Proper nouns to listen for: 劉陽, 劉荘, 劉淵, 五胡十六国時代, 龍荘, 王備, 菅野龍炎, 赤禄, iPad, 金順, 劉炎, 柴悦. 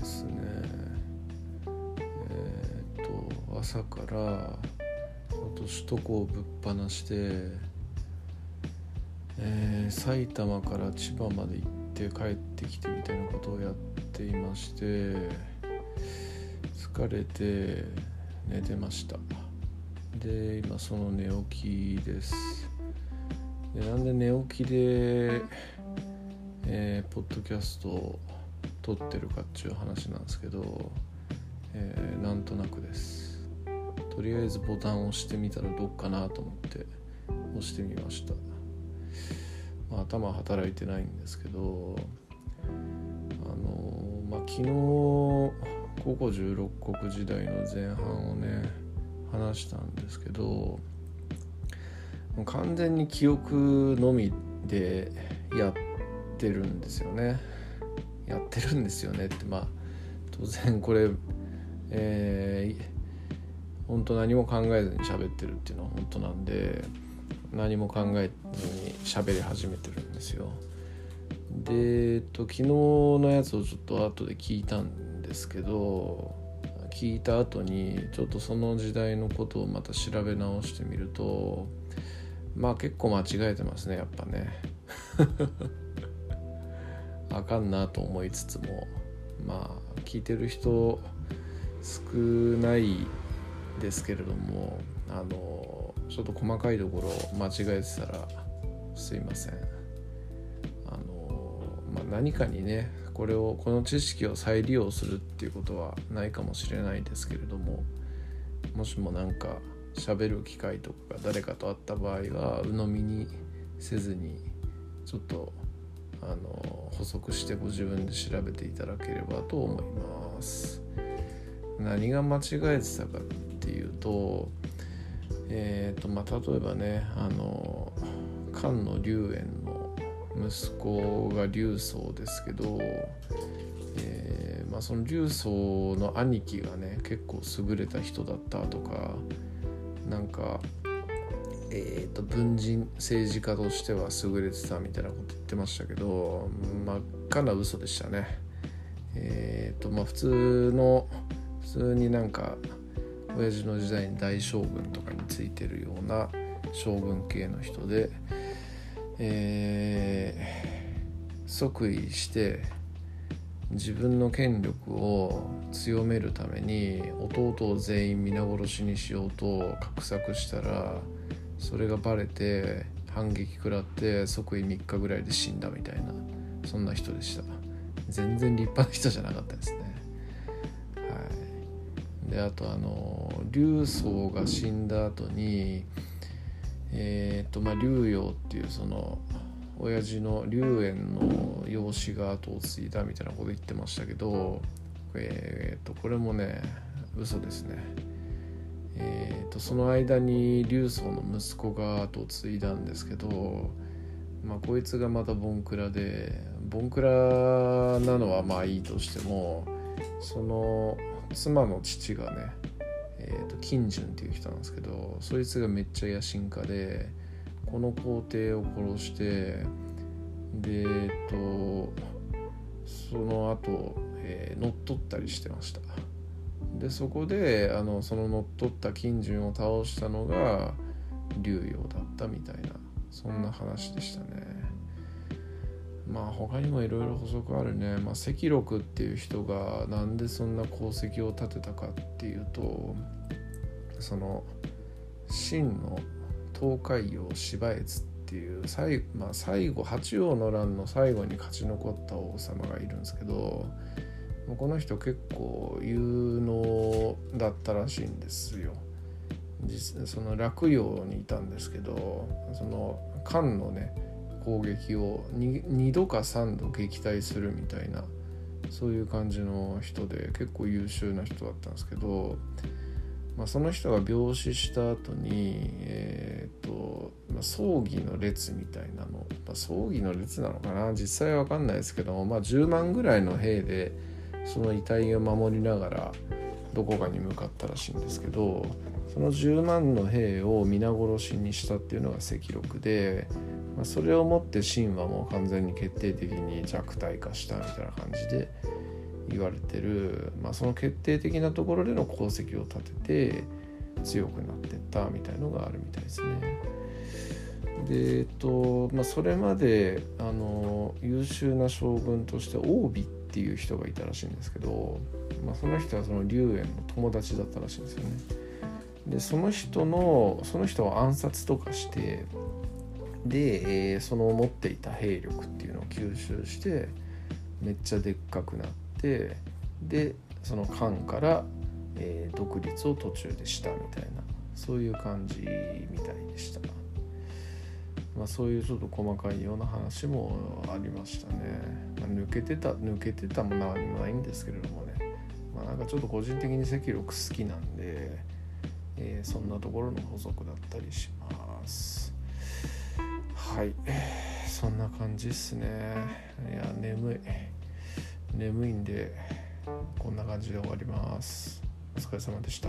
ですね、朝から首都高をぶっ放して、埼玉から千葉まで行って帰ってきてみたいなことをやっていまして、疲れて寝てました。で、今その寝起きです。で、なんで寝起きで、ポッドキャストを撮ってるかっていう話なんですけど、なんとなくです。とりあえずボタンを押してみたらどっかなと思って押してみました。頭は働いてないんですけど、昨日高校16国時代の前半をね話したんですけど、もう完全に記憶のみでやってるんですよねって、当然これ、本当何も考えずに喋ってるっていうのは本当なんで、何も考えずに喋り始めてるんですよ。で、昨日のやつをちょっと後で聞いたんですけど、聞いた後にちょっとその時代のことをまた調べ直してみると、結構間違えてますね、やっぱねあかんなと思いつつも、聞いてる人少ないですけれども、ちょっと細かいところ間違えてたらすいません。何かにね、この知識を再利用するっていうことはないかもしれないですけれども、もしもなんか喋る機会とか誰かと会った場合は鵜呑みにせずに、ちょっと補足してご自分で調べていただければと思います。何が間違えてたかっていうと、例えばね、菅野龍炎の息子が龍荘ですけど、その龍荘の兄貴がね結構優れた人だったとか、文人政治家としては優れてたみたいなこと言ってましたけど、真っ赤な嘘でしたね。普通に親父の時代に大将軍とかについてるような将軍系の人で、即位して自分の権力を強めるために弟を全員皆殺しにしようと画策したら、それがバレて反撃食らって即位3日ぐらいで死んだみたいな、そんな人でした。全然立派な人じゃなかったですね。で、あと劉荘が死んだ後に、劉陽っていうその親父の劉炎の養子が後を継いだみたいなこと言ってましたけど、これもね嘘ですね。その間に劉荘の息子が後を継いだんですけど、こいつがまたボンクラなのはいいとしても、その妻の父がね、金順っていう人なんですけど、そいつがめっちゃ野心家で、この皇帝を殺して、で、その後、乗っ取ったりしてました。で、そこでその乗っ取った金順を倒したのが劉陽だったみたいな、そんな話でしたね。他にもいろいろ補足あるね。赤禄っていう人がなんでそんな功績を立てたかっていうと、その秦の東海王柴悦っていう最後、八王の乱の最後に勝ち残った王様がいるんですけど、この人結構有能だったらしいんですよ。その洛陽にいたんですけど、その漢のね攻撃を2度か3度撃退するみたいな、そういう感じの人で結構優秀な人だったんですけど、その人が病死した後に、葬儀の列みたいなの、葬儀の列なのかな、実際は分かんないですけど、10万ぐらいの兵でその遺体を守りながらどこかに向かったらしいんですけど、その10万の兵を皆殺しにしたっていうのが赤禄で、それをもって秦はもう完全に決定的に弱体化したみたいな感じで言われてる、まあ、その決定的なところでの功績を立てて強くなってったみたいのがあるみたいですね。でまあ、それまで優秀な将軍として王備っていう人がいたらしいんですけど、まあ、その人はその劉淵の友達だったらしいんですよね。でその人を暗殺とかして、で、その持っていた兵力っていうのを吸収してめっちゃでっかくなって、でその漢から、独立を途中でしたみたいな、そういう感じみたいでした。まあ、そういうちょっと細かいような話もありましたね。まあ、抜けてたも何もないんですけれどもね、まあ、なんかちょっと個人的に赤禄好きなんで、そんなところの補足だったりします。はい、そんな感じっすね。いや眠いんでこんな感じで終わります。お疲れ様でした。